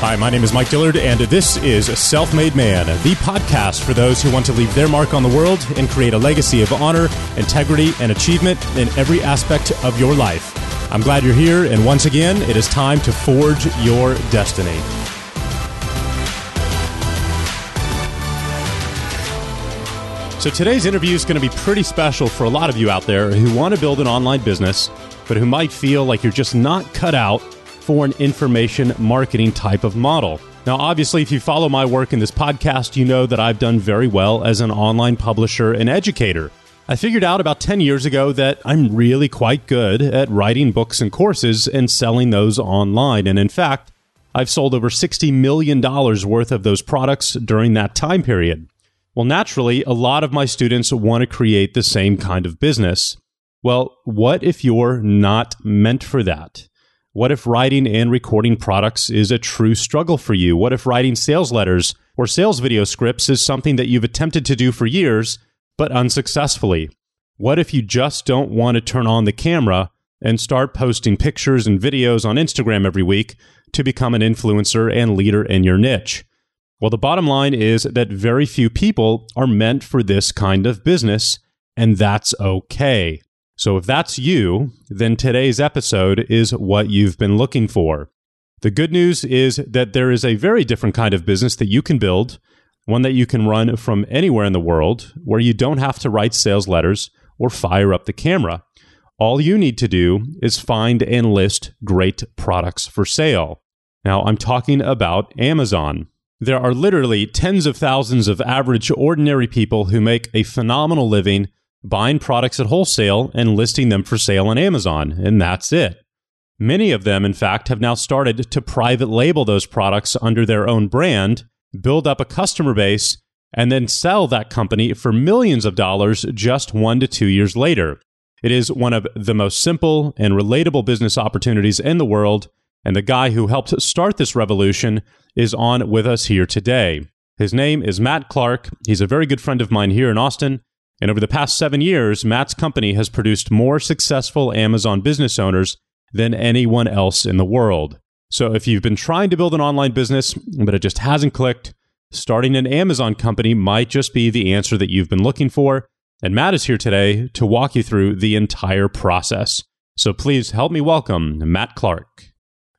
Hi, my name is Mike Dillard, and this is Self-Made Man, the podcast for those who want to leave their mark on the world and create a legacy of honor, integrity, and achievement in every aspect of your life. I'm glad you're here, and once again, it is time to forge your destiny. So today's interview is going to be pretty special for a lot of you out there who want to build an online business, but who might feel like you're just not cut out for an information marketing type of model. Now, obviously, if you follow my work in this podcast, you know that I've done very well as an online publisher and educator. I figured out about 10 years ago that I'm really quite good at writing books and courses and selling those online. And in fact, I've sold over $60 million worth of those products during that time period. Well, naturally, a lot of my students want to create the same kind of business. Well, what if you're not meant for that? What if writing and recording products is a true struggle for you? What if writing sales letters or sales video scripts is something that you've attempted to do for years, but unsuccessfully? What if you just don't want to turn on the camera and start posting pictures and videos on Instagram every week to become an influencer and leader in your niche? Well, the bottom line is that very few people are meant for this kind of business, and that's okay. So if that's you, then today's episode is what you've been looking for. The good news is that there is a very different kind of business that you can build, one that you can run from anywhere in the world, where you don't have to write sales letters or fire up the camera. All you need to do is find and list great products for sale. Now, I'm talking about Amazon. There are literally tens of thousands of average, ordinary people who make a phenomenal living buying products at wholesale and listing them for sale on Amazon, and that's it. Many of them, in fact, have now started to private label those products under their own brand, build up a customer base, and then sell that company for millions of dollars just 1 to 2 years later. It is one of the most simple and relatable business opportunities in the world, and the guy who helped start this revolution is on with us here today. His name is Matt Clark. He's a very good friend of mine here in Austin. And over the past 7 years, Matt's company has produced more successful Amazon business owners than anyone else in the world. So if you've been trying to build an online business, but it just hasn't clicked, starting an Amazon company might just be the answer that you've been looking for. And Matt is here today to walk you through the entire process. So please help me welcome Matt Clark.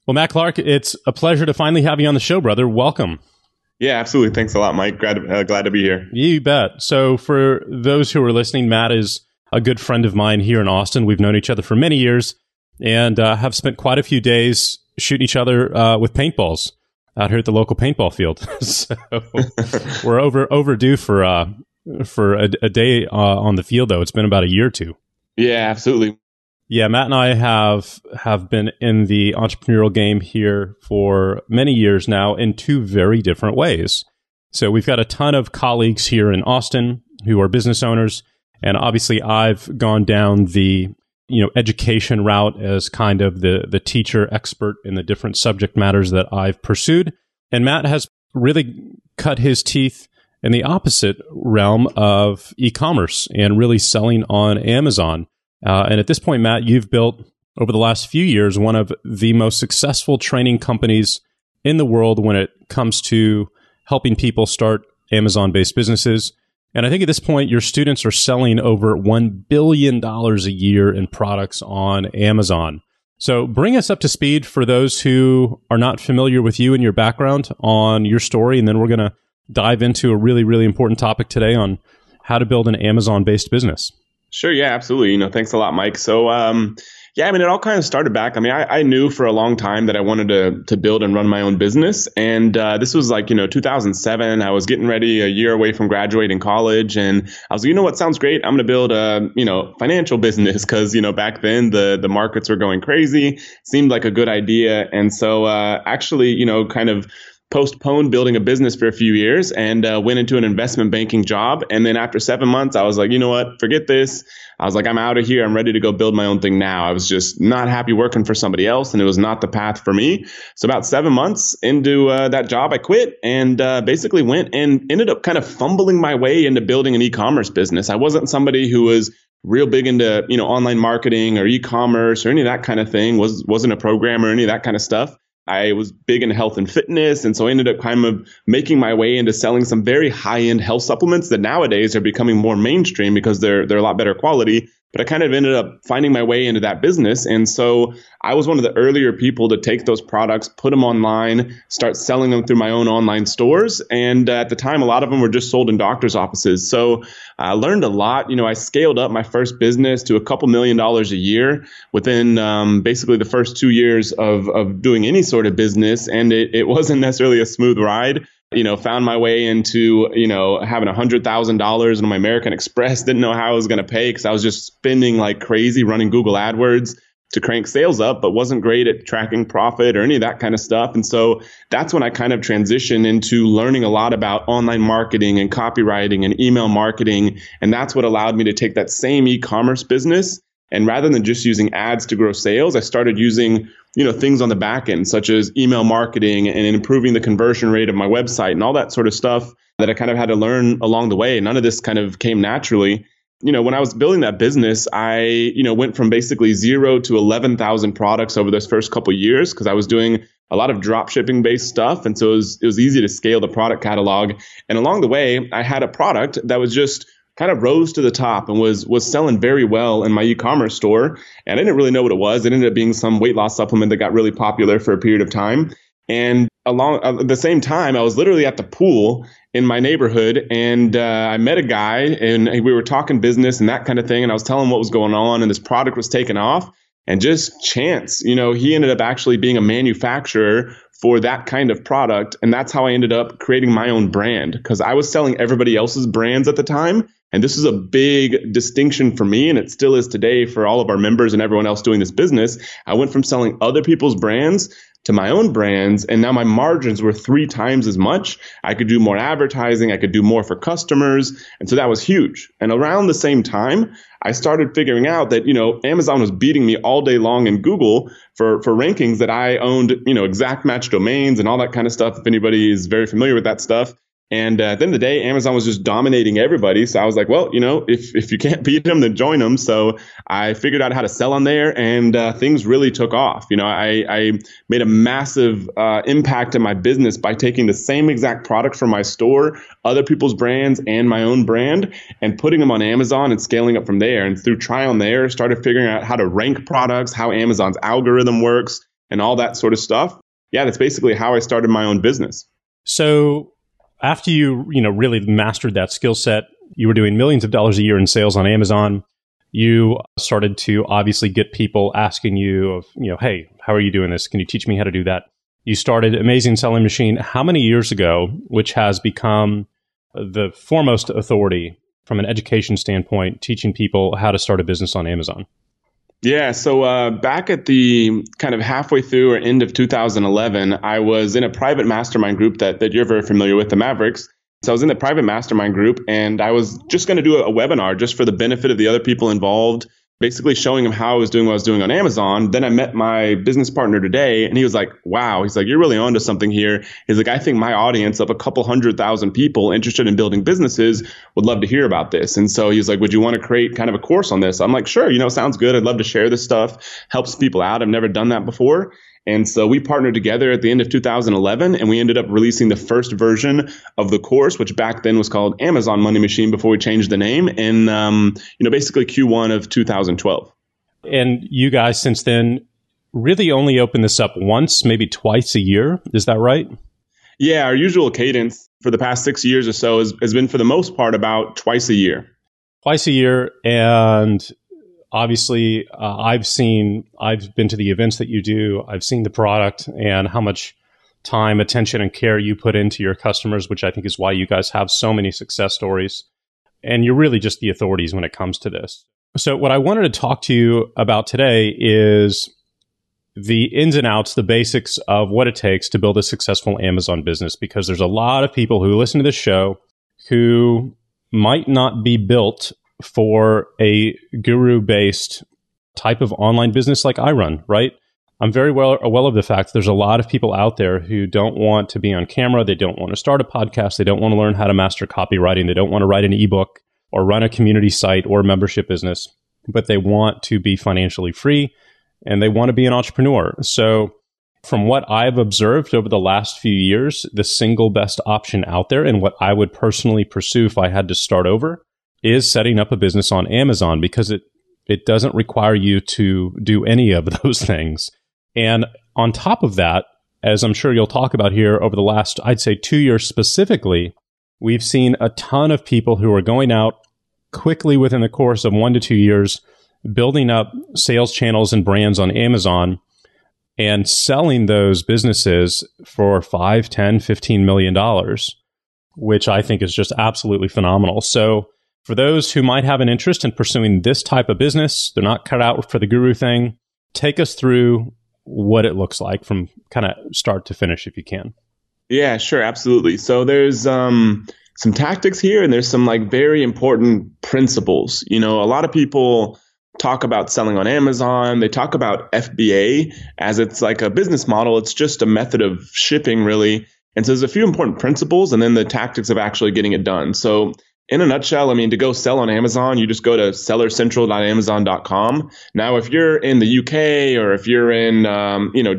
Well, Matt Clark, it's a pleasure to finally have you on the show, brother. Welcome. Yeah, absolutely. Thanks a lot, Mike. Glad to be here. You bet. So for those who are listening, Matt is a good friend of mine here in Austin. We've known each other for many years and have spent quite a few days shooting each other with paintballs out here at the local paintball field. So we're overdue for a day on the field, though. It's been about a year or two. Yeah, absolutely. Yeah, Matt and I have been in the entrepreneurial game here for many years now in two very different ways. So we've got a ton of colleagues here in Austin who are business owners, and obviously I've gone down the education route as kind of the teacher expert in the different subject matters that I've pursued. And Matt has really cut his teeth in the opposite realm of e-commerce and really selling on Amazon. And at this point, Matt, you've built, over the last few years, one of the most successful training companies in the world when it comes to helping people start Amazon-based businesses. And I think at this point, your students are selling over $1 billion a year in products on Amazon. So bring us up to speed for those who are not familiar with you and your background on your story. And then we're going to dive into a really, really important topic today on how to build an Amazon-based business. Sure. Yeah, absolutely. Thanks a lot, Mike. So, it all kind of started back. I knew for a long time that I wanted to build and run my own business. And this was 2007. I was getting ready, a year away from graduating college. And I was like, what sounds great? I'm going to build a, financial business because, back then the markets were going crazy. Seemed like a good idea. And so postponed building a business for a few years and went into an investment banking job. And then after 7 months, I was like, forget this. I was like, I'm out of here. I'm ready to go build my own thing now. I was just not happy working for somebody else, and it was not the path for me. So about 7 months into that job, I quit and basically went and ended up kind of fumbling my way into building an e-commerce business. I wasn't somebody who was real big into, online marketing or e-commerce or any of that kind of thing, wasn't a programmer or any of that kind of stuff. I was big in health and fitness, and so I ended up kind of making my way into selling some very high-end health supplements that nowadays are becoming more mainstream because they're a lot better quality. But I kind of ended up finding my way into that business. And so I was one of the earlier people to take those products, put them online, start selling them through my own online stores. And at the time, a lot of them were just sold in doctor's offices. So I learned a lot. You know, I scaled up my first business to $2 million a year within basically the first 2 years of doing any sort of business. And it wasn't necessarily a smooth ride. You know, found my way into, you know, having $100,000 in my American Express. Didn't know how I was going to pay because I was just spending like crazy running Google AdWords to crank sales up, but wasn't great at tracking profit or any of that kind of stuff. And so that's when I kind of transitioned into learning a lot about online marketing and copywriting and email marketing. And that's what allowed me to take that same e-commerce business. And rather than just using ads to grow sales, I started using, you know, things on the back end, such as email marketing and improving the conversion rate of my website and all that sort of stuff that I kind of had to learn along the way. None of this kind of came naturally. You know, when I was building that business, I, you know, went from basically 0 to 11,000 products over those first couple of years because I was doing a lot of drop shipping based stuff. And so it was easy to scale the product catalog. And along the way, I had a product that was just kind of rose to the top and was selling very well in my e-commerce store. And I didn't really know what it was. It ended up being some weight loss supplement that got really popular for a period of time. And along at the same time, I was literally at the pool in my neighborhood, and I met a guy, and we were talking business and that kind of thing. And I was telling him what was going on, and this product was taking off. And just chance, you know, he ended up actually being a manufacturer for that kind of product. And that's how I ended up creating my own brand, because I was selling everybody else's brands at the time. And this is a big distinction for me, and it still is today for all of our members and everyone else doing this business. I went from selling other people's brands to my own brands, and now my margins were 3 times as much. I could do more advertising. I could do more for customers. And so that was huge. And around the same time, I started figuring out that, you know, Amazon was beating me all day long in Google for rankings that I owned, you know, exact match domains and all that kind of stuff, if anybody is very familiar with that stuff. And at the end of the day, Amazon was just dominating everybody. So I was like, well, you know, if you can't beat them, then join them. So I figured out how to sell on there, and things really took off. You know, I made a massive impact in my business by taking the same exact product from my store, other people's brands, and my own brand, and putting them on Amazon and scaling up from there. And through trial and error, started figuring out how to rank products, how Amazon's algorithm works, and all that sort of stuff. Yeah, that's basically how I started my own business. So after you know, really mastered that skill set, you were doing millions of dollars a year in sales on Amazon. You started to obviously get people asking you, hey, how are you doing this? Can you teach me how to do that? You started Amazing Selling Machine how many years ago, which has become the foremost authority from an education standpoint, teaching people how to start a business on Amazon? Yeah. So back at the kind of halfway through or end of 2011, I was in a private mastermind group that you're very familiar with, the Mavericks. So I was in the private mastermind group, and I was just going to do a webinar just for the benefit of the other people involved, basically showing them how I was doing what I was doing on Amazon. Then I met my business partner today, and he was like, wow, he's like, you're really onto something here. He's like, I think my audience of 200,000 people interested in building businesses would love to hear about this. And so he was like, would you want to create kind of a course on this? I'm like, sure, you know, sounds good. I'd love to share this stuff. Helps people out. I've never done that before. And so we partnered together at the end of 2011, and we ended up releasing the first version of the course, which back then was called Amazon Money Machine before we changed the name, in basically Q1 of 2012. And you guys since then really only open this up once, maybe twice a year. Is that right? Yeah. Our usual cadence for the past 6 years or so has been, for the most part, about twice a year. Twice a year. And obviously, I've been to the events that you do. I've seen the product and how much time, attention, and care you put into your customers, which I think is why you guys have so many success stories. And you're really just the authorities when it comes to this. So what I wanted to talk to you about today is the ins and outs, the basics of what it takes to build a successful Amazon business, because there's a lot of people who listen to this show who might not be built for a guru-based type of online business like I run, right? I'm very well aware of the fact there's a lot of people out there who don't want to be on camera. They don't want to start a podcast. They don't want to learn how to master copywriting. They don't want to write an ebook or run a community site or membership business, but they want to be financially free and they want to be an entrepreneur. So From what I've observed over the last few years, the single best option out there and what I would personally pursue if I had to start over is setting up a business on Amazon, because it doesn't require you to do any of those things. And on top of that, as I'm sure you'll talk about here over the last, I'd say 2 years specifically, we've seen a ton of people who are going out quickly within the course of 1 to 2 years, building up sales channels and brands on Amazon and selling those businesses for $5, $10, $15 million, which I think is just absolutely phenomenal. So for those who might have an interest in pursuing this type of business, they're not cut out for the guru thing, take us through what it looks like from kind of start to finish if you can. Yeah, sure. Absolutely. So there's some tactics here and there's some like very important principles. You know, a lot of people talk about selling on Amazon. They talk about FBA as it's like a business model. It's just a method of shipping, really. And so there's a few important principles and then the tactics of actually getting it done. So in a nutshell, I mean, to go sell on Amazon, you just go to sellercentral.amazon.com. Now, if you're in the UK or if you're in,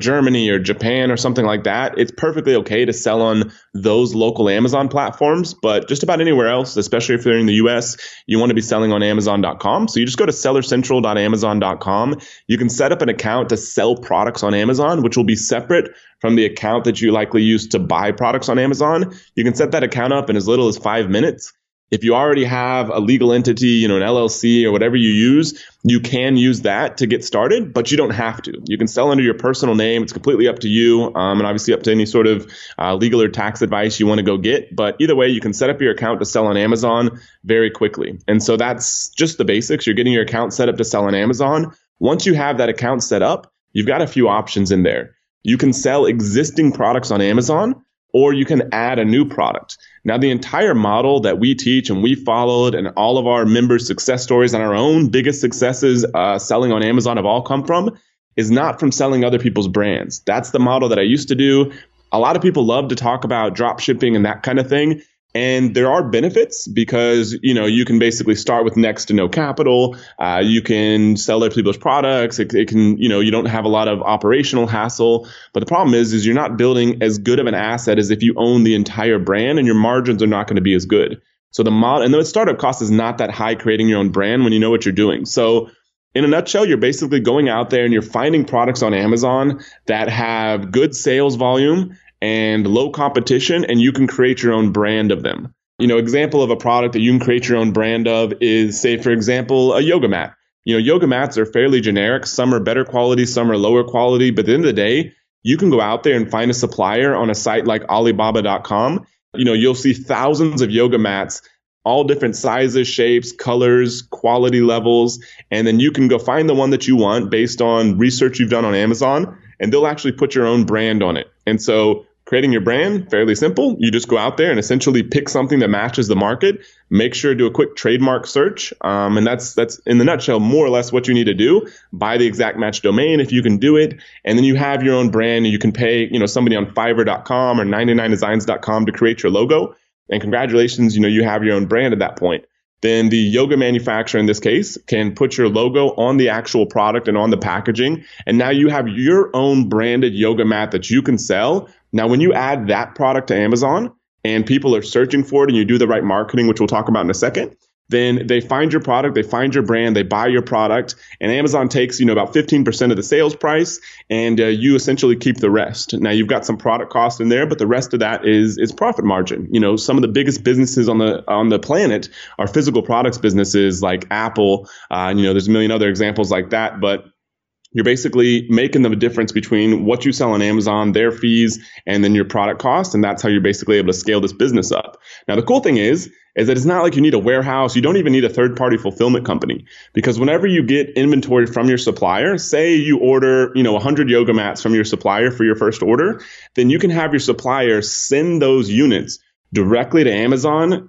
Germany or Japan or something like that, it's perfectly okay to sell on those local Amazon platforms. But just about anywhere else, especially if you're in the US, you want to be selling on amazon.com. So you just go to sellercentral.amazon.com. You can set up an account to sell products on Amazon, which will be separate from the account that you likely use to buy products on Amazon. You can set that account up in as little as 5 minutes. If you already have a legal entity, you know, an LLC or whatever you use, you can use that to get started, but you don't have to. You can sell under your personal name. It's completely up to you, and obviously up to any sort of legal or tax advice you want to go get. But either way, you can set up your account to sell on Amazon very quickly. And so that's just the basics. You're getting your account set up to sell on Amazon. Once you have that account set up, you've got a few options in there. You can sell existing products on Amazon, or you can add a new product. Now, the entire model that we teach and we followed and all of our members' success stories and our own biggest successes selling on Amazon have all come from is not from selling other people's brands. That's the model that I used to do. A lot of people love to talk about drop shipping and that kind of thing. And there are benefits because, you know, you can basically start with next to no capital. You can sell other people's products. It can, you know, you don't have a lot of operational hassle. But the problem is you're not building as good of an asset as if you own the entire brand, and your margins are not going to be as good. So the model, and the startup cost is not that high creating your own brand when you know what you're doing. So in a nutshell, you're basically going out there and you're finding products on Amazon that have good sales volume and low competition, and you can create your own brand of them. You know, example of a product that you can create your own brand of is, say, for example, a yoga mat. You know, yoga mats are fairly generic. Some are better quality, some are lower quality. But at the end of the day, you can go out there and find a supplier on a site like Alibaba.com. You know, you'll see thousands of yoga mats, all different sizes, shapes, colors, quality levels. And then you can go find the one that you want based on research you've done on Amazon, and they'll actually put your own brand on it. And so creating your brand, fairly simple. You just go out there and essentially pick something that matches the market. Make sure to do a quick trademark search. And that's in the nutshell, more or less what you need to do. Buy the exact match domain if you can do it. And then you have your own brand, and you can pay, you know, somebody on Fiverr.com or 99designs.com to create your logo. And congratulations, you know, you have your own brand at that point. Then the yoga manufacturer in this case can put your logo on the actual product and on the packaging. And now you have your own branded yoga mat that you can sell. Now, when you add that product to Amazon and people are searching for it and you do the right marketing, which we'll talk about in a second, then they find your product, they find your brand, they buy your product, and Amazon takes, you know, about 15% of the sales price, and you essentially keep the rest. Now, you've got some product cost in there, but the rest of that is profit margin. You know, some of the biggest businesses on the planet are physical products businesses like Apple. You know, there's a million other examples like that, but you're basically making the difference between what you sell on Amazon, their fees, and then your product cost. And that's how you're basically able to scale this business up. Now, the cool thing is that it's not like you need a warehouse. You don't even need a third-party fulfillment company, because whenever you get inventory from your supplier, say you order, you know, 100 yoga mats from your supplier for your first order, then you can have your supplier send those units directly to Amazon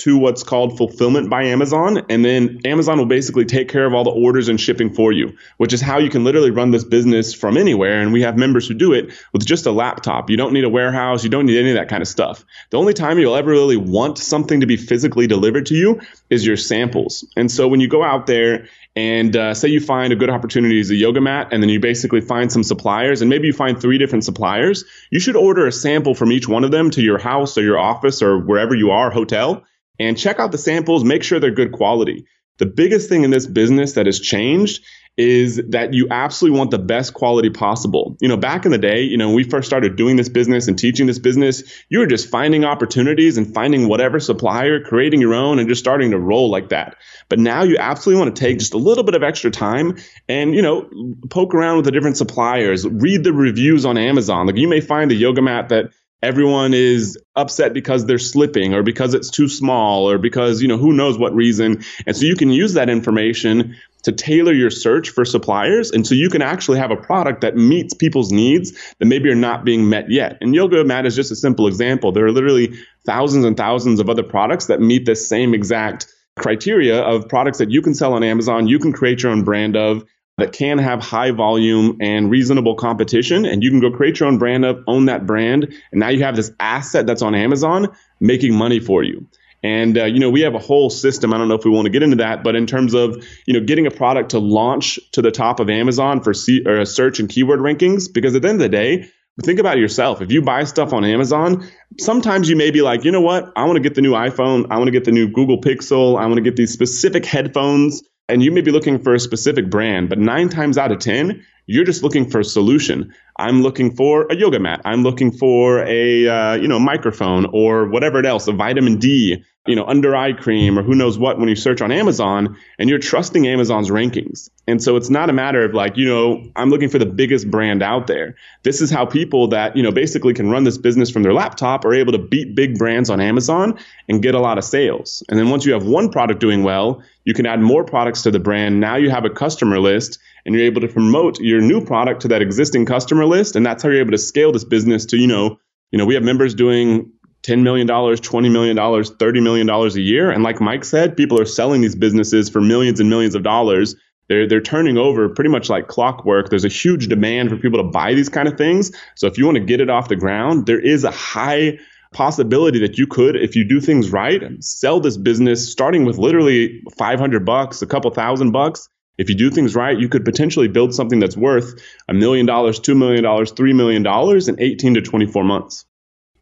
to what's called fulfillment by Amazon. And then Amazon will basically take care of all the orders and shipping for you, which is how you can literally run this business from anywhere. And we have members who do it with just a laptop. You don't need a warehouse. You don't need any of that kind of stuff. The only time you'll ever really want something to be physically delivered to you is your samples. And so when you go out there and say you find a good opportunity as a yoga mat, and then you basically find some suppliers, and maybe you find 3 different suppliers, you should order a sample from each one of them to your house or your office or wherever you are, hotel. And check out the samples, make sure they're good quality. The biggest thing in this business that has changed is that you absolutely want the best quality possible. You know, back in the day, you know, when we first started doing this business and teaching this business, you were just finding opportunities and finding whatever supplier, creating your own, and just starting to roll like that. But now you absolutely want to take just a little bit of extra time and, you know, poke around with the different suppliers, read the reviews on Amazon. Like, you may find the yoga mat that everyone is upset because they're slipping or because it's too small or because, you know, who knows what reason. And so you can use that information to tailor your search for suppliers. And so you can actually have a product that meets people's needs that maybe are not being met yet. And yoga mat is just a simple example. There are literally thousands and thousands of other products that meet this same exact criteria of products that you can sell on Amazon, you can create your own brand of, that can have high volume and reasonable competition, and you can go create your own brand up, own that brand, and now you have this asset that's on Amazon making money for you. And, you know, we have a whole system. I don't know if we want to get into that, but in terms of, you know, getting a product to launch to the top of Amazon for search and keyword rankings, because at the end of the day, think about it yourself. If you buy stuff on Amazon, sometimes you may be like, you know what, I want to get the new iPhone, I want to get the new Google Pixel, I want to get these specific headphones. And you may be looking for a specific brand, but 9 times out of 10, you're just looking for a solution. I'm looking for a yoga mat. I'm looking for a microphone or whatever else, a vitamin D, you know, under eye cream or who knows what when you search on Amazon, and you're trusting Amazon's rankings. And so it's not a matter of like, you know, I'm looking for the biggest brand out there. This is how people that, you know, basically can run this business from their laptop are able to beat big brands on Amazon and get a lot of sales. And then once you have one product doing well, you can add more products to the brand. Now you have a customer list and you're able to promote your new product to that existing customer list. And that's how you're able to scale this business to, you know, we have members doing $10 million, $20 million, $30 million a year. And like Mike said, people are selling these businesses for millions and millions of dollars. They're turning over pretty much like clockwork. There's a huge demand for people to buy these kind of things. So if you want to get it off the ground, there is a high possibility that you could, if you do things right, sell this business starting with literally $500, a couple $1,000. If you do things right, you could potentially build something that's worth $1 million, $2 million, $3 million in 18 to 24 months.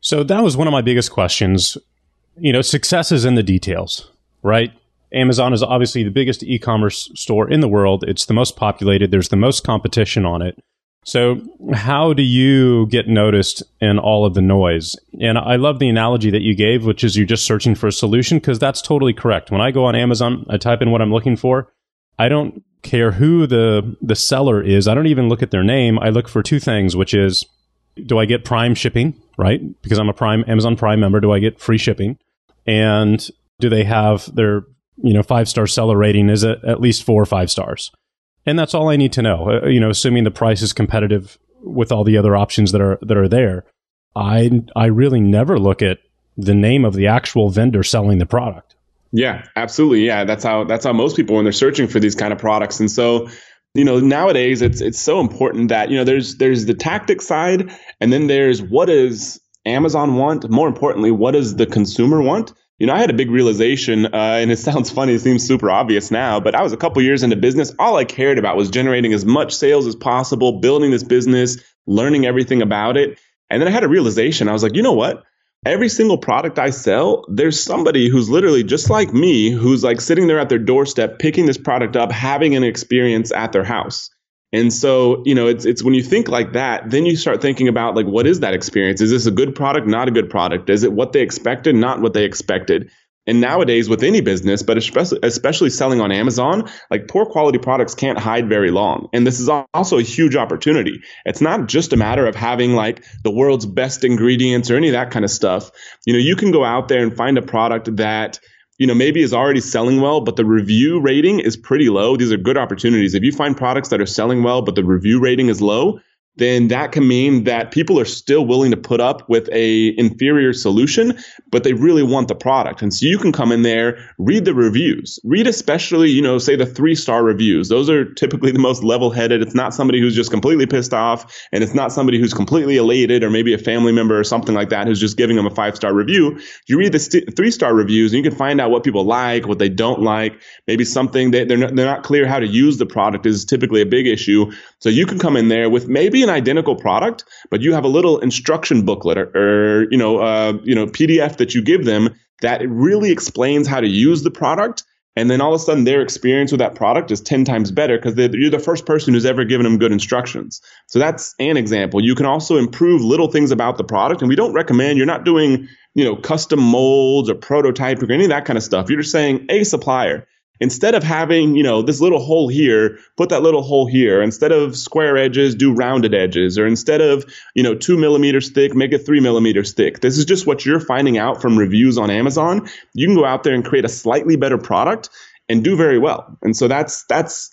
So that was one of my biggest questions. You know, success is in the details, right? Amazon is obviously the biggest e-commerce store in the world. It's the most populated. There's the most competition on it. So how do you get noticed in all of the noise? And I love the analogy that you gave, which is you're just searching for a solution, because that's totally correct. When I go on Amazon, I type in what I'm looking for. I don't care who the seller is. I don't even look at their name. I look for 2 things, which is, do I get Prime shipping, right? Because I'm a Amazon Prime member, do I get free shipping? And do they have their, you know, 5-star seller rating? Is it at least 4 or 5 stars? And that's all I need to know. You know, assuming the price is competitive with all the other options that are there. I really never look at the name of the actual vendor selling the product. Yeah, absolutely. Yeah, that's how most people when they're searching for these kind of products. And so, you know, nowadays it's so important that, you know, there's the tactic side, and then there's what does Amazon want? More importantly, what does the consumer want? You know, I had a big realization, and it sounds funny, it seems super obvious now, but I was a couple years into business. All I cared about was generating as much sales as possible, building this business, learning everything about it. And then I had a realization. I was like, you know what? Every single product I sell, there's somebody who's literally just like me, who's like sitting there at their doorstep, picking this product up, having an experience at their house. And so, you know, it's when you think like that, then you start thinking about like, what is that experience? Is this a good product? Not a good product? Is it what they expected? Not what they expected. And nowadays with any business, but especially selling on Amazon, like poor quality products can't hide very long. And this is also a huge opportunity. It's not just a matter of having like the world's best ingredients or any of that kind of stuff. You know, you can go out there and find a product that, you know, maybe is already selling well, but the review rating is pretty low. These are good opportunities. If you find products that are selling well, but the review rating is low, then that can mean that people are still willing to put up with a inferior solution, but they really want the product. And so you can come in there, read the reviews, read especially, you know, say the 3-star reviews. Those are typically the most level-headed. It's not somebody who's just completely pissed off, and it's not somebody who's completely elated, or maybe a family member or something like that who's just giving them a 5-star review. You read the 3-star reviews, and you can find out what people like, what they don't like. Maybe something that they're not clear how to use the product is typically a big issue. So you can come in there with maybe an identical product, but you have a little instruction booklet or PDF that you give them that really explains how to use the product. And then all of a sudden, their experience with that product is 10 times better because you're the first person who's ever given them good instructions. So that's an example. You can also improve little things about the product. And we don't recommend, you're not doing, you know, custom molds or prototype or any of that kind of stuff. You're just saying, a supplier, instead of having, you know, this little hole here, put that little hole here. Instead of square edges, do rounded edges. Or instead of, you know, 2 millimeters thick, make it 3 millimeters thick. This is just what you're finding out from reviews on Amazon. You can go out there and create a slightly better product and do very well. And so that's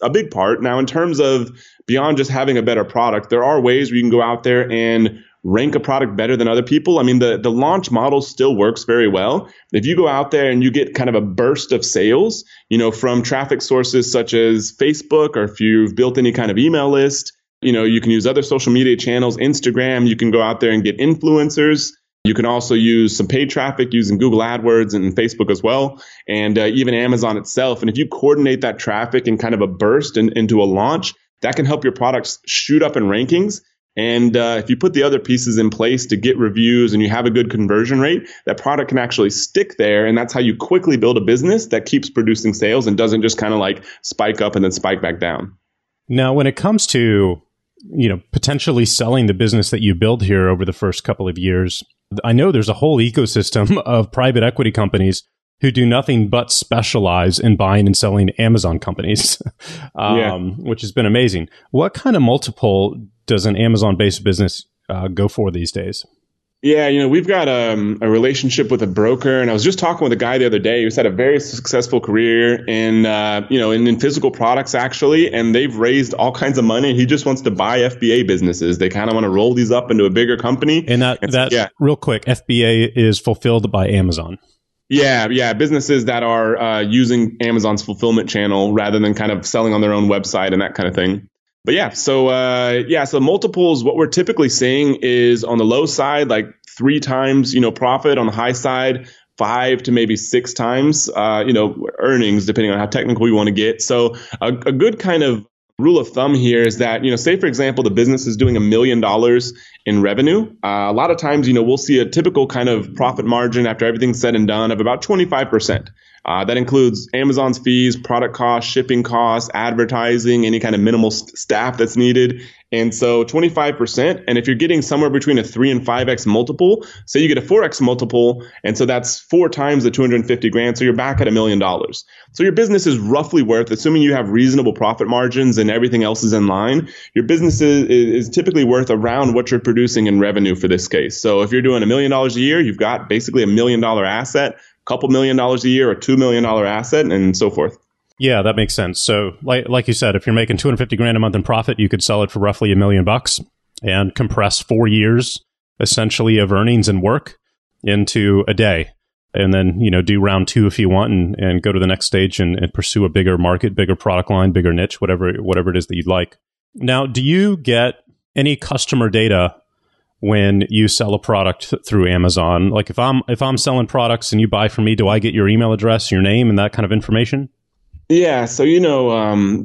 a big part. Now, in terms of beyond just having a better product, there are ways where you can go out there and rank a product better than other people. I mean, the launch model still works very well. If you go out there and you get kind of a burst of sales, you know, from traffic sources such as Facebook, or if you've built any kind of email list, you know, you can use other social media channels, Instagram, you can go out there and get influencers. You can also use some paid traffic using Google AdWords and Facebook as well, and even Amazon itself. And if you coordinate that traffic in kind of a burst into a launch, that can help your products shoot up in rankings. And if you put the other pieces in place to get reviews and you have a good conversion rate, that product can actually stick there. And that's how you quickly build a business that keeps producing sales and doesn't just kind of like spike up and then spike back down. Now, when it comes to, you know, potentially selling the business that you build here over the first couple of years, I know there's a whole ecosystem of private equity companies who do nothing but specialize in buying and selling Amazon companies, which has been amazing. What kind of multiple does an Amazon-based business go for these days? Yeah, you know, we've got a relationship with a broker, and I was just talking with a guy the other day who's had a very successful career in physical products, actually, and they've raised all kinds of money, and he just wants to buy FBA businesses. They kind of want to roll these up into a bigger company. And real quick, FBA is Fulfilled by Amazon. Yeah. Businesses that are using Amazon's fulfillment channel rather than kind of selling on their own website and that kind of thing. But yeah, so multiples, what we're typically seeing is on the low side, like 3 times, you know, profit. On the high side, 5 to maybe 6 times, you know, earnings, depending on how technical you want to get. So a good kind of rule of thumb here is that, you know, say, for example, the business is doing $1 million in revenue. A lot of times, you know, we'll see a typical kind of profit margin after everything's said and done of about 25%. That includes Amazon's fees, product costs, shipping costs, advertising, any kind of minimal staff that's needed. And so 25%. And if you're getting somewhere between a 3 and 5x multiple, say you get a 4x multiple. And so that's 4 times the 250 grand. So you're back at $1 million. So your business is roughly worth, assuming you have reasonable profit margins and everything else is in line, your business is typically worth around what you're producing in revenue for this case. So if you're doing $1 million a year, you've got basically $1 million asset, couple $1 million a year, or $2 million asset, and so forth. Yeah, that makes sense. So like you said, if you're making 250 grand a month in profit, you could sell it for roughly $1 million and compress 4 years essentially of earnings and work into a day. And then, you know, do round 2 if you want and go to the next stage and pursue a bigger market, bigger product line, bigger niche, whatever it is that you'd like. Now, do you get any customer data when you sell a product through Amazon? Like if I'm selling products and you buy from me, do I get your email address, your name, and that kind of information? Yeah. So, you know,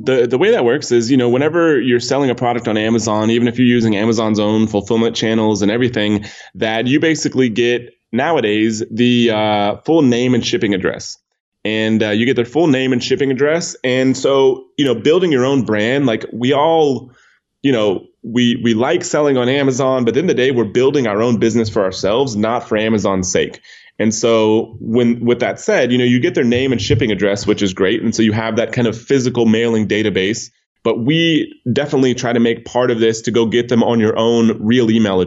the way that works is, you know, whenever you're selling a product on Amazon, even if you're using Amazon's own fulfillment channels and everything, that you basically get nowadays the full name and shipping address. And you get their full name and shipping address. And so, you know, building your own brand, like we all, you know, we like selling on Amazon, but at the end of the day, we're building our own business for ourselves, not for Amazon's sake. And so with that said, you know, you get their name and shipping address, which is great. And so you have that kind of physical mailing database. But we definitely try to make part of this to go get them on your own real email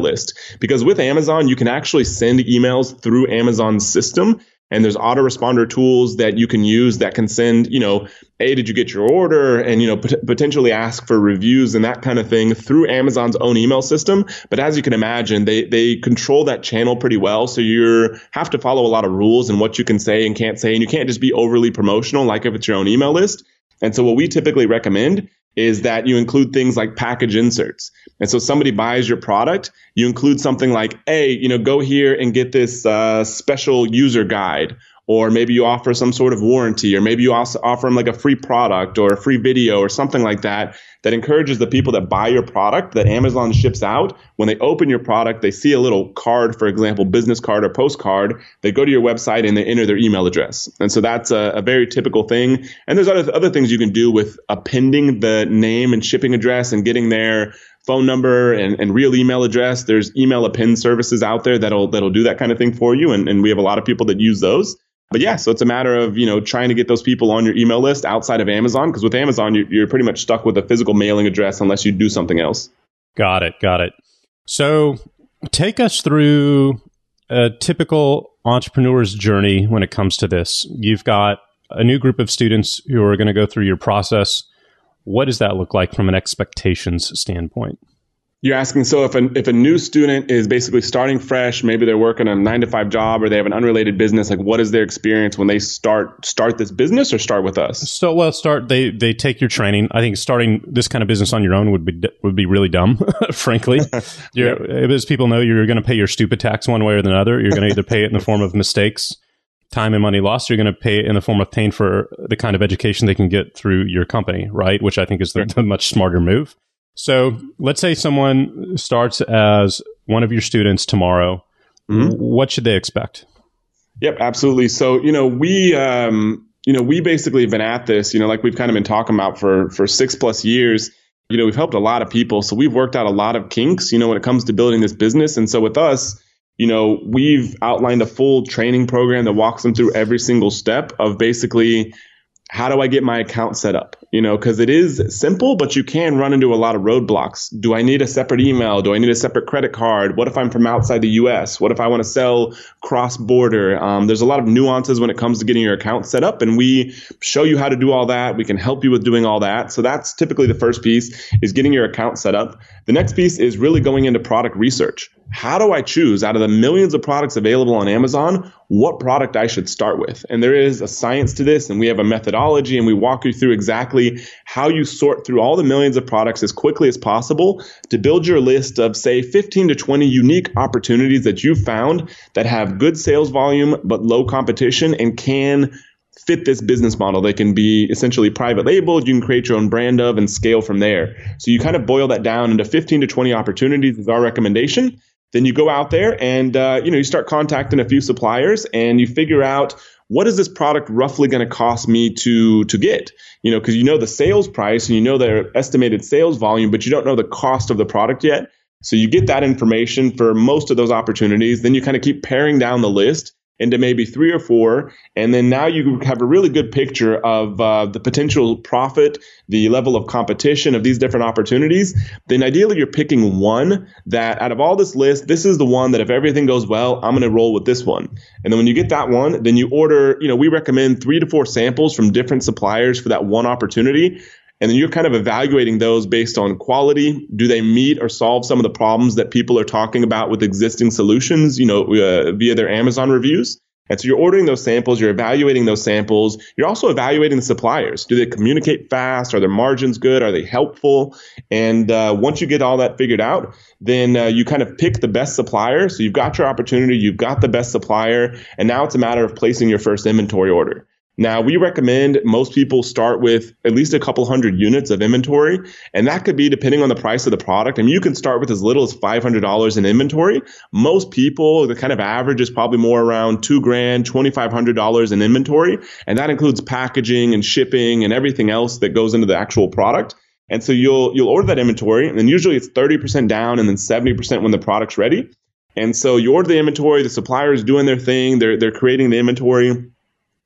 list. Because with Amazon, you can actually send emails through Amazon's system. And there's autoresponder tools that you can use that can send, you know, hey, did you get your order? And, you know, potentially ask for reviews and that kind of thing through Amazon's own email system. But as you can imagine, they control that channel pretty well. So you have to follow a lot of rules and what you can say and can't say. And you can't just be overly promotional, like if it's your own email list. And so what we typically recommend is that you include things like package inserts. And so somebody buys your product, you include something like, hey, you know, go here and get this special user guide, or maybe you offer some sort of warranty, or maybe you also offer them like a free product or a free video or something like that, that encourages the people that buy your product that Amazon ships out. When they open your product, they see a little card, for example, business card or postcard. They go to your website and they enter their email address. And so that's a very typical thing. And there's other things you can do with appending the name and shipping address and getting their phone number and real email address. There's email append services out there that'll do that kind of thing for you. And we have a lot of people that use those. But yeah, so it's a matter of, you know, trying to get those people on your email list outside of Amazon, because with Amazon, you're pretty much stuck with a physical mailing address unless you do something else. Got it. So take us through a typical entrepreneur's journey when it comes to this. You've got a new group of students who are going to go through your process. What does that look like from an expectations standpoint? You're asking, so if a new student is basically starting fresh, maybe they're working a 9-to-5 job or they have an unrelated business, like what is their experience when they start this business or start with us? So, well, they take your training. I think starting this kind of business on your own would be really dumb, frankly. As people know, you're going to pay your stupid tax one way or the other. You're going to either pay it in the form of mistakes, time and money lost, or you're going to pay it in the form of paying for the kind of education they can get through your company, right? Which I think is the much smarter move. So let's say someone starts as one of your students tomorrow. Mm-hmm. What should they expect? Yep, absolutely. So, you know, we basically have been at this, you know, like we've kind of been talking about for 6+ years. You know, we've helped a lot of people. So we've worked out a lot of kinks, you know, when it comes to building this business. And so with us, you know, we've outlined a full training program that walks them through every single step of basically, how do I get my account set up? You know, because it is simple, but you can run into a lot of roadblocks. Do I need a separate email? Do I need a separate credit card? What if I'm from outside the US? What if I want to sell cross-border? There's a lot of nuances when it comes to getting your account set up, and we show you how to do all that. We can help you with doing all that. So that's typically the first piece, is getting your account set up. The next piece is really going into product research. How do I choose out of the millions of products available on Amazon, what product I should start with? And there is a science to this, and we have a methodology, and we walk you through exactly how you sort through all the millions of products as quickly as possible to build your list of, say, 15 to 20 unique opportunities that you found that have good sales volume but low competition and can fit this business model. They can be essentially private labeled. You can create your own brand of and scale from there. So you kind of boil that down into 15 to 20 opportunities is our recommendation. Then you go out there and you start contacting a few suppliers and you figure out, what is this product roughly going to cost me to get? You know, because you know the sales price and you know their estimated sales volume, but you don't know the cost of the product yet. So you get that information for most of those opportunities. Then you kind of keep paring down the list into maybe 3 or 4. And then now you have a really good picture of the potential profit, the level of competition of these different opportunities. Then ideally, you're picking one that out of all this list, this is the one that if everything goes well, I'm going to roll with this one. And then when you get that one, then you order, you know, we recommend 3 to 4 samples from different suppliers for that one opportunity. And then you're kind of evaluating those based on quality. Do they meet or solve some of the problems that people are talking about with existing solutions, you know, via their Amazon reviews? And so you're ordering those samples, you're evaluating those samples. You're also evaluating the suppliers. Do they communicate fast? Are their margins good? Are they helpful? And once you get all that figured out, then you kind of pick the best supplier. So you've got your opportunity, you've got the best supplier, and now it's a matter of placing your first inventory order. Now, we recommend most people start with at least a couple hundred units of inventory, and that could be depending on the price of the product. I mean, you can start with as little as $500 in inventory. Most people, the kind of average is probably more around $2,000, $2,500 in inventory, and that includes packaging and shipping and everything else that goes into the actual product. And so you'll order that inventory, and then usually it's 30% down and then 70% when the product's ready. And so you order the inventory, the supplier is doing their thing, they're creating the inventory.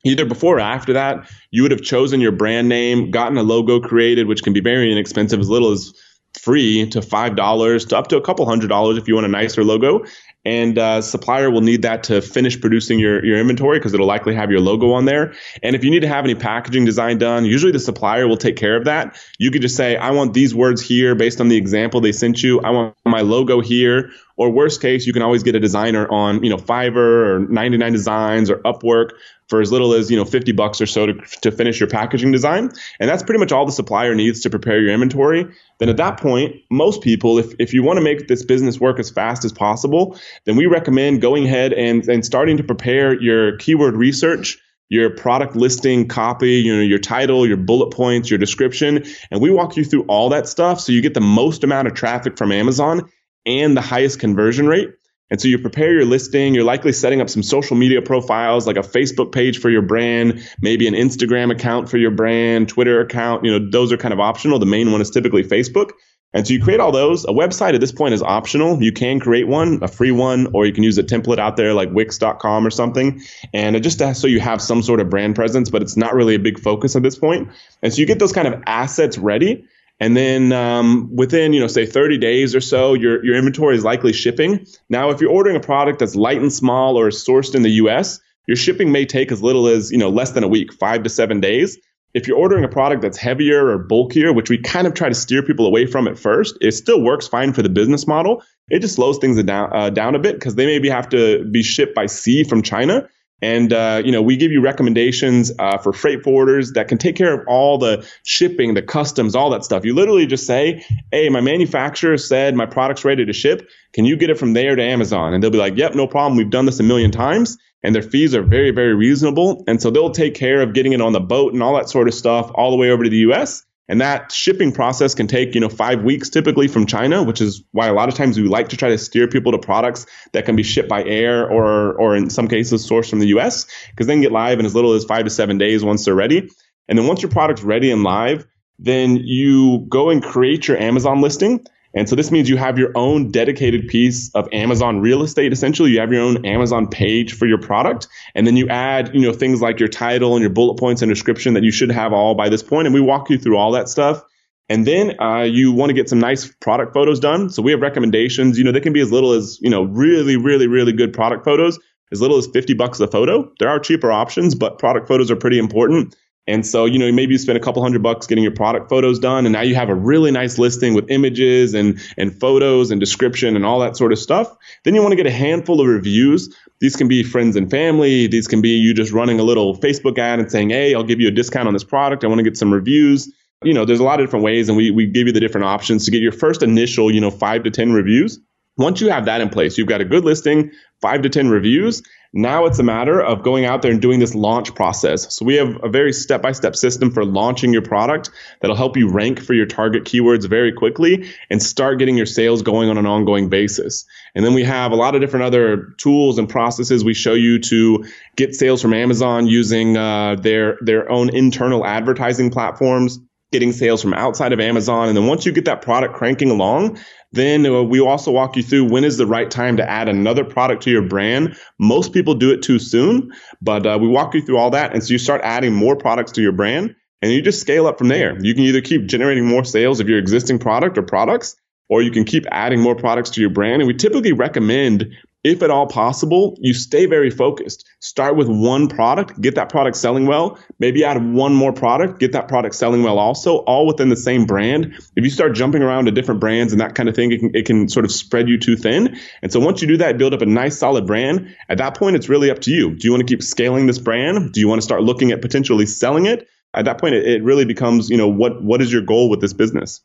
Either before or after that, you would have chosen your brand name, gotten a logo created, which can be very inexpensive, as little as free to $5 to up to a couple $100 if you want a nicer logo. And supplier will need that to finish producing your inventory because it'll likely have your logo on there. And if you need to have any packaging design done, usually the supplier will take care of that. You could just say, I want these words here based on the example they sent you. I want my logo here. Or worst case, you can always get a designer on, you know, Fiverr or 99designs or Upwork for as little as, you know, $50 or so to finish your packaging design. And that's pretty much all the supplier needs to prepare your inventory. Then at that point, most people, if you want to make this business work as fast as possible, then we recommend going ahead and starting to prepare your keyword research, your product listing copy, you know, your title, your bullet points, your description. And we walk you through all that stuff so you get the most amount of traffic from Amazon and the highest conversion rate. And so you prepare your listing, you're likely setting up some social media profiles like a Facebook page for your brand, maybe an Instagram account for your brand, Twitter account, you know, those are kind of optional. The main one is typically Facebook. And so you create all those. A website at this point is optional. You can create one, a free one, or you can use a template out there like Wix.com or something. And just so you have some sort of brand presence, but it's not really a big focus at this point. And so you get those kind of assets ready. And then within, you know, say 30 days or so, your inventory is likely shipping. Now, if you're ordering a product that's light and small or is sourced in the U.S., your shipping may take as little as, you know, less than a week, 5 to 7 days. If you're ordering a product that's heavier or bulkier, which we kind of try to steer people away from at first, it still works fine for the business model. It just slows things down a bit because they maybe have to be shipped by sea from China. And, you know, we give you recommendations for freight forwarders that can take care of all the shipping, the customs, all that stuff. You literally just say, hey, my manufacturer said my product's ready to ship. Can you get it from there to Amazon? And they'll be like, yep, no problem. We've done this a million times. And their fees are very, very reasonable. And so they'll take care of getting it on the boat and all that sort of stuff all the way over to the U.S. And that shipping process can take, you know, 5 weeks typically from China, which is why a lot of times we like to try to steer people to products that can be shipped by air or in some cases sourced from the U.S. because they can get live in as little as 5 to 7 days once they're ready. And then once your product's ready and live, then you go and create your Amazon listing. And so this means you have your own dedicated piece of Amazon real estate. Essentially, you have your own Amazon page for your product. And then you add, you know, things like your title and your bullet points and description that you should have all by this point. And we walk you through all that stuff. And then you want to get some nice product photos done. So we have recommendations, you know, they can be as little as, you know, really, really, really good product photos, as little as $50 a photo. There are cheaper options, but product photos are pretty important. And so, you know, maybe you spend a couple $100 getting your product photos done, and now you have a really nice listing with images and photos and description and all that sort of stuff. Then you want to get a handful of reviews. These can be friends and family. These can be you just running a little Facebook ad and saying, hey, I'll give you a discount on this product. I want to get some reviews. You know, there's a lot of different ways, and we give you the different options to get your first initial, you know, 5 to 10 reviews. Once you have that in place, you've got a good listing, 5 to 10 reviews. Now it's a matter of going out there and doing this launch process. So we have a very step-by-step system for launching your product that'll help you rank for your target keywords very quickly and start getting your sales going on an ongoing basis. And then we have a lot of different other tools and processes we show you to get sales from Amazon using their own internal advertising platforms, getting sales from outside of Amazon. And then once you get that product cranking along, then we also walk you through when is the right time to add another product to your brand. Most people do it too soon, but we walk you through all that. And so you start adding more products to your brand and you just scale up from there. You can either keep generating more sales of your existing product or products, or you can keep adding more products to your brand. And we typically recommend, if at all possible, you stay very focused. Start with one product, get that product selling well, maybe add one more product, get that product selling well also, all within the same brand. If you start jumping around to different brands and that kind of thing, it can sort of spread you too thin. And so once you do that, build up a nice solid brand. At that point, it's really up to you. Do you want to keep scaling this brand? Do you want to start looking at potentially selling it? At that point, it really becomes, you know, what is your goal with this business?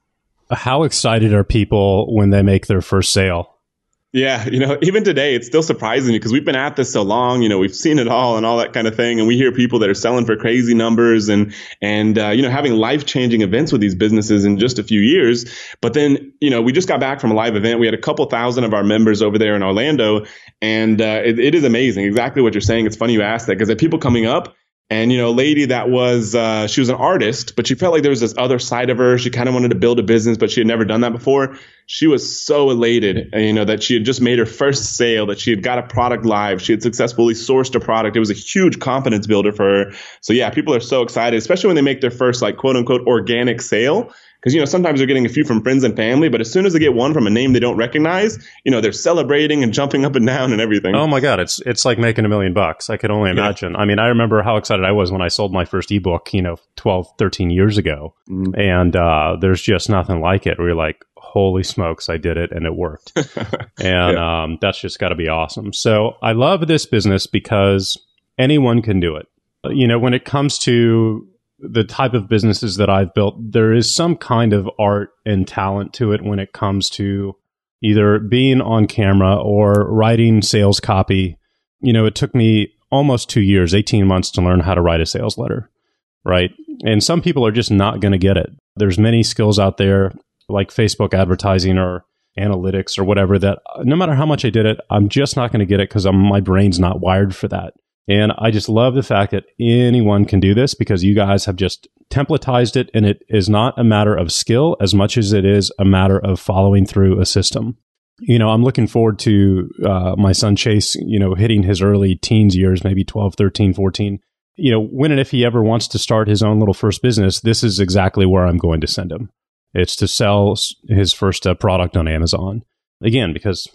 How excited are people when they make their first sale? Yeah, you know, even today, it's still surprising because we've been at this so long, you know, we've seen it all and all that kind of thing. And we hear people that are selling for crazy numbers and you know, having life-changing events with these businesses in just a few years. But then, you know, we just got back from a live event. We had a couple thousand of our members over there in Orlando. And it is amazing. Exactly what you're saying. It's funny you asked that because the people coming up, and, you know, a lady that was, she was an artist, but she felt like there was this other side of her. She kind of wanted to build a business, but she had never done that before. She was so elated, you know, that she had just made her first sale, that she had got a product live. She had successfully sourced a product. It was a huge confidence builder for her. So, yeah, people are so excited, especially when they make their first, like, quote unquote, organic sale. Because, you know, sometimes they're getting a few from friends and family, but as soon as they get one from a name they don't recognize, you know, they're celebrating and jumping up and down and everything. Oh my God, it's like making $1 million. I could only imagine. Yeah. I mean, I remember how excited I was when I sold my first ebook, you know, 12, 13 years ago. Mm-hmm. And there's just nothing like it. We're like, holy smokes, I did it and it worked. And yeah. That's just got to be awesome. So I love this business because anyone can do it. You know, when it comes to the type of businesses that I've built, there is some kind of art and talent to it when it comes to either being on camera or writing sales copy. You know, it took me almost 2 years, 18 months to learn how to write a sales letter, right? And some people are just not going to get it. There's many skills out there like Facebook advertising or analytics or whatever that no matter how much I did it, I'm just not going to get it because my brain's not wired for that. And I just love the fact that anyone can do this because you guys have just templatized it, and it is not a matter of skill as much as it is a matter of following through a system. You know, I'm looking forward to my son Chase, you know, hitting his early teens years, maybe 12, 13, 14. You know, when and if he ever wants to start his own little first business, this is exactly where I'm going to send him. It's to sell his first product on Amazon. Again, because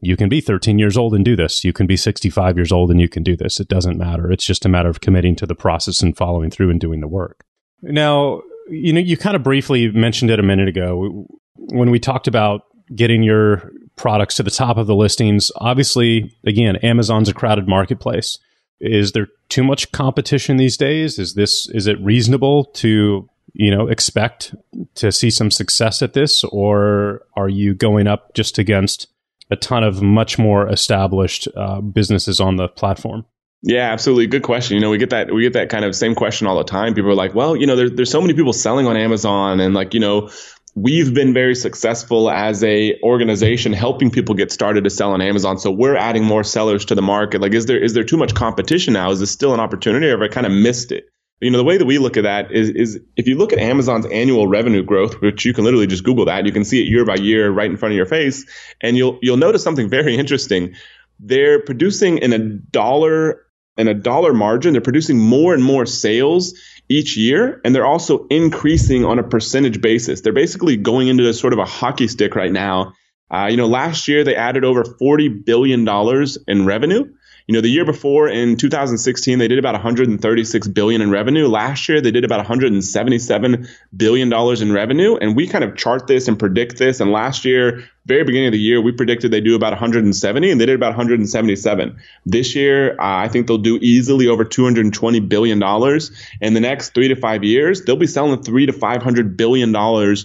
you can be 13 years old and do this. You can be 65 years old and you can do this. It doesn't matter. It's just a matter of committing to the process and following through and doing the work. Now, you know, you kind of briefly mentioned it a minute ago when we talked about getting your products to the top of the listings. Obviously, again, Amazon's a crowded marketplace. Is there too much competition these days? Is it reasonable to, you know, expect to see some success at this, or are you going up just against a ton of much more established businesses on the platform? Yeah, absolutely. Good question. You know, we get that kind of same question all the time. People are like, well, you know, there's so many people selling on Amazon, and like, you know, we've been very successful as a organization helping people get started to sell on Amazon. So we're adding more sellers to the market. Like, is there too much competition now? Is this still an opportunity, or have I kind of missed it? You know, the way that we look at that is if you look at Amazon's annual revenue growth, which you can literally just Google that, you can see it year by year right in front of your face, and you'll notice something very interesting. They're producing in a dollar margin, they're producing more and more sales each year, and they're also increasing on a percentage basis. They're basically going into this sort of a hockey stick right now. You know, last year they added over $40 billion in revenue. You know, the year before in 2016, they did about $136 billion in revenue. Last year, they did about $177 billion in revenue. And we kind of chart this and predict this. And last year, very beginning of the year, we predicted they do about 170, and they did about 177. This year, I think they'll do easily over $220 billion. In the next 3 to 5 years, they'll be selling $300 to $500 billion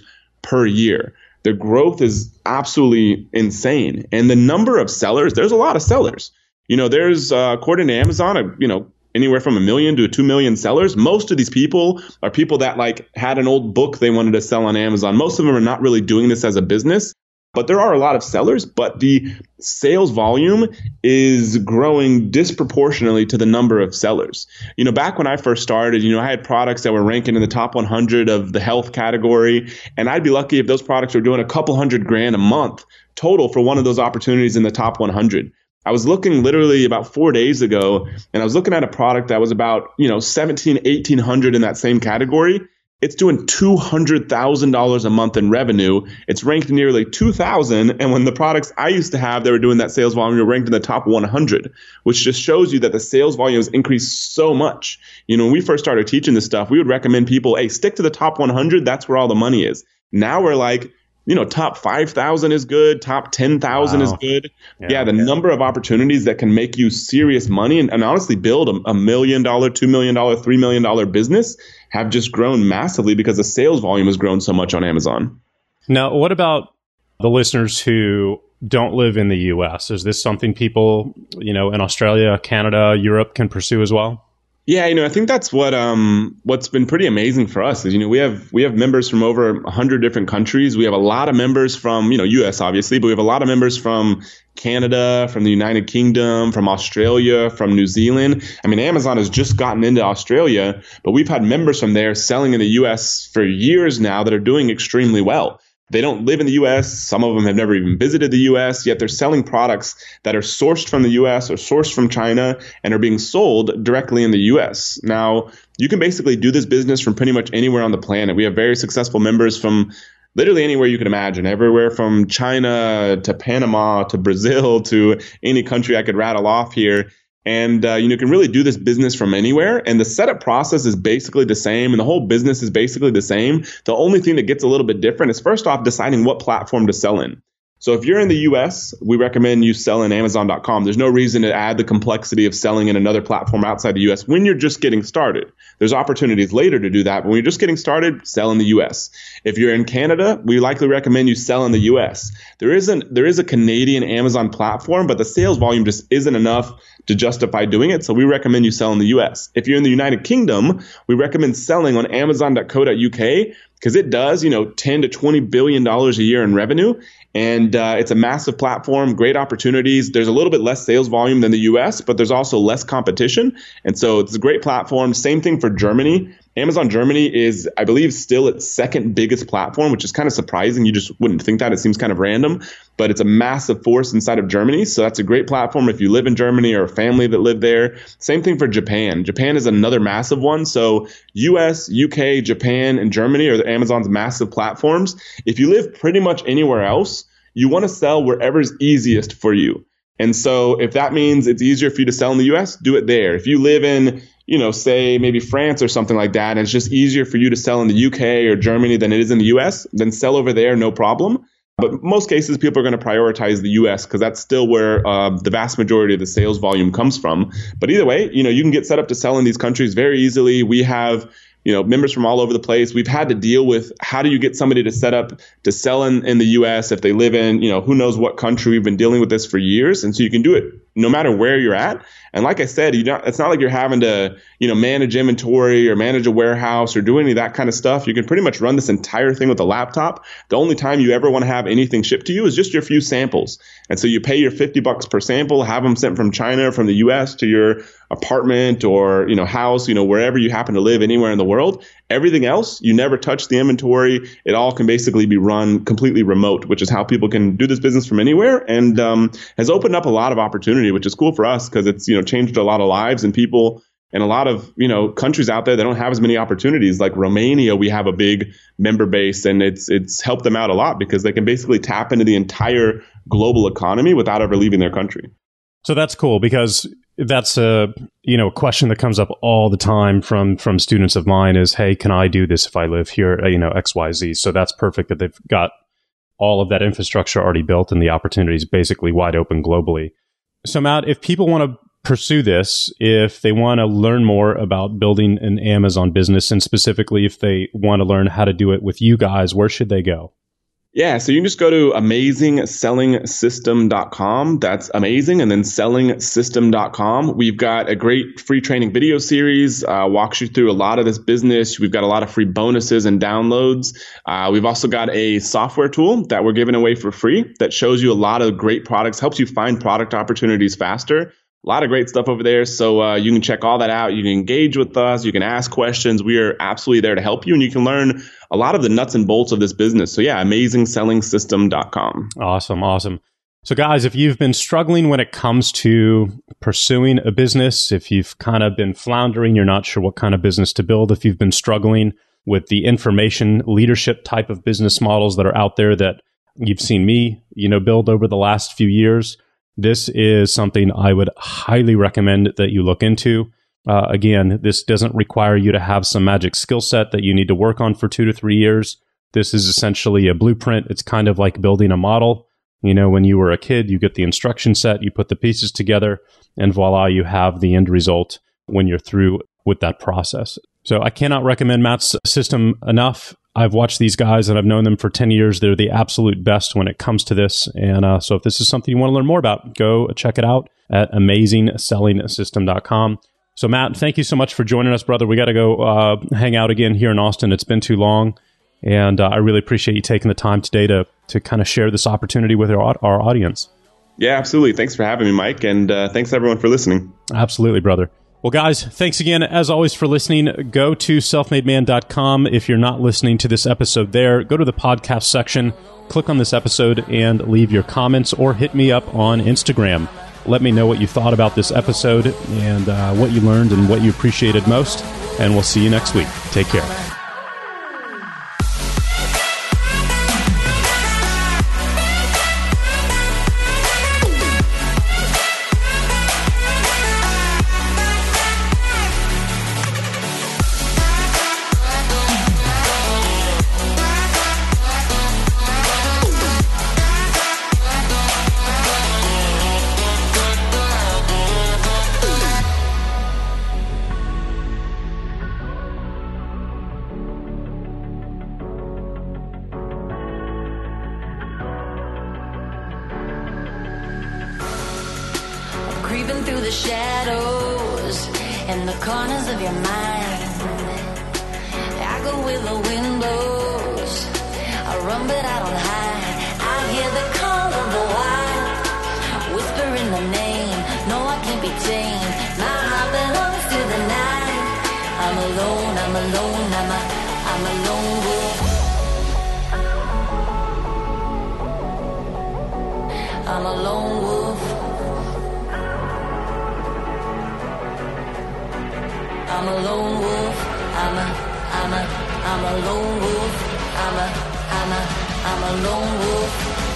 per year. Their growth is absolutely insane. And the number of sellers, there's a lot of sellers. You know, there's, according to Amazon, you know, anywhere from 1 million to 2 million sellers. Most of these people are people that like had an old book they wanted to sell on Amazon. Most of them are not really doing this as a business, but there are a lot of sellers. But the sales volume is growing disproportionately to the number of sellers. You know, back when I first started, you know, I had products that were ranking in the top 100 of the health category, and I'd be lucky if those products were doing a couple $100,000 a month total for one of those opportunities in the top 100. I was looking literally about 4 days ago, and I was looking at a product that was about, you know, 1,700, 1,800 in that same category. It's doing $200,000 a month in revenue. It's ranked nearly 2,000. And when the products I used to have, they were doing that sales volume, were ranked in the top 100, which just shows you that the sales volume has increased so much. You know, when we first started teaching this stuff, we would recommend people, hey, stick to the top 100. That's where all the money is. Now we're like, you know, top 5,000 is good. Top 10,000 is good. Yeah, the number of opportunities that can make you serious money and honestly build a $1 million, $2 million, $3 million business have just grown massively because the sales volume has grown so much on Amazon. Now, what about the listeners who don't live in the U.S.? Is this something people, you know, in Australia, Canada, Europe can pursue as well? Yeah, you know, I think that's what what's been pretty amazing for us is, you know, we have members from over 100 different countries. We have a lot of members from, you know, US obviously, but we have a lot of members from Canada, from the United Kingdom, from Australia, from New Zealand. I mean, Amazon has just gotten into Australia, but we've had members from there selling in the US for years now that are doing extremely well. They don't live in the U.S. Some of them have never even visited the U.S., yet they're selling products that are sourced from the U.S. or sourced from China and are being sold directly in the U.S. Now, you can basically do this business from pretty much anywhere on the planet. We have very successful members from literally anywhere you can imagine, everywhere from China to Panama to Brazil to any country I could rattle off here. And you can really do this business from anywhere. And the setup process is basically the same. And the whole business is basically the same. The only thing that gets a little bit different is, first off, deciding what platform to sell in. So if you're in the US, we recommend you sell in Amazon.com. There's no reason to add the complexity of selling in another platform outside the US when you're just getting started. There's opportunities later to do that, but when you're just getting started, sell in the US. If you're in Canada, we likely recommend you sell in the US. There is a Canadian Amazon platform, but the sales volume just isn't enough to justify doing it, so we recommend you sell in the US. If you're in the United Kingdom, we recommend selling on Amazon.co.uk because it does, $10 to $20 billion a year in revenue. And it's a massive platform, great opportunities. There's a little bit less sales volume than the US, but there's also less competition. And so it's a great platform. Same thing for Germany. Amazon Germany is, I believe, still its second biggest platform, which is kind of surprising. You just wouldn't think that. It seems kind of random, but it's a massive force inside of Germany. So that's a great platform if you live in Germany or a family that lived there. Same thing for Japan. Japan is another massive one. So US, UK, Japan, and Germany are Amazon's massive platforms. If you live pretty much anywhere else, you want to sell wherever's easiest for you. And so if that means it's easier for you to sell in the US, do it there. If you live in, say maybe France or something like that, and it's just easier for you to sell in the UK or Germany than it is in the US, then sell over there, no problem. But most cases, people are going to prioritize the US because that's still where the vast majority of the sales volume comes from. But either way, you can get set up to sell in these countries very easily. We have members from all over the place. We've had to deal with how do you get somebody to set up to sell in the US if they live in, who knows what country. We've been dealing with this for years. And so you can do it no matter where you're at. And like I said, it's not like you're having to, manage inventory or manage a warehouse or do any of that kind of stuff. You can pretty much run this entire thing with a laptop. The only time you ever want to have anything shipped to you is just your few samples. And so you pay your $50 per sample, have them sent from China or from the US to your apartment or, house, wherever you happen to live, anywhere in the world. Everything else, you never touch the inventory. It all can basically be run completely remote, which is how people can do this business from anywhere, and has opened up a lot of opportunity, which is cool for us because it's, changed a lot of lives and people and a lot of, countries out there that don't have as many opportunities. Like Romania, we have a big member base, and it's helped them out a lot because they can basically tap into the entire global economy without ever leaving their country. So that's cool because that's a question that comes up all the time from students of mine is, hey, can I do this if I live here, XYZ? So that's perfect that they've got all of that infrastructure already built and the opportunity is basically wide open globally. So Matt, if people want to pursue this, if they want to learn more about building an Amazon business, and specifically if they want to learn how to do it with you guys, where should they go? Yeah, so you can just go to amazingsellingsystem.com. That's amazing. And then sellingsystem.com. We've got a great free training video series, walks you through a lot of this business. We've got a lot of free bonuses and downloads. We've also got a software tool that we're giving away for free that shows you a lot of great products, helps you find product opportunities faster. A lot of great stuff over there. So you can check all that out. You can engage with us. You can ask questions. We are absolutely there to help you. And you can learn a lot of the nuts and bolts of this business. So yeah, amazingsellingsystem.com. Awesome. So guys, if you've been struggling when it comes to pursuing a business, if you've kind of been floundering, you're not sure what kind of business to build, if you've been struggling with the information leadership type of business models that are out there that you've seen me, build over the last few years, this is something I would highly recommend that you look into. Again, this doesn't require you to have some magic skill set that you need to work on for 2 to 3 years. This is essentially a blueprint. It's kind of like building a model. When you were a kid, you get the instruction set, you put the pieces together, and voila, you have the end result when you're through with that process. So I cannot recommend Matt's system enough. I've watched these guys and I've known them for 10 years. They're the absolute best when it comes to this. And so if this is something you want to learn more about, go check it out at amazingsellingsystem.com. So Matt, thank you so much for joining us, brother. We got to go hang out again here in Austin. It's been too long. And I really appreciate you taking the time today to kind of share this opportunity with our audience. Yeah, absolutely. Thanks for having me, Mike. And thanks everyone for listening. Absolutely, brother. Well, guys, thanks again, as always, for listening. Go to selfmademan.com. If you're not listening to this episode there, go to the podcast section, click on this episode, and leave your comments or hit me up on Instagram. Let me know what you thought about this episode and what you learned and what you appreciated most. And we'll see you next week. Take care.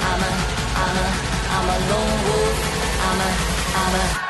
I'm a lone wolf.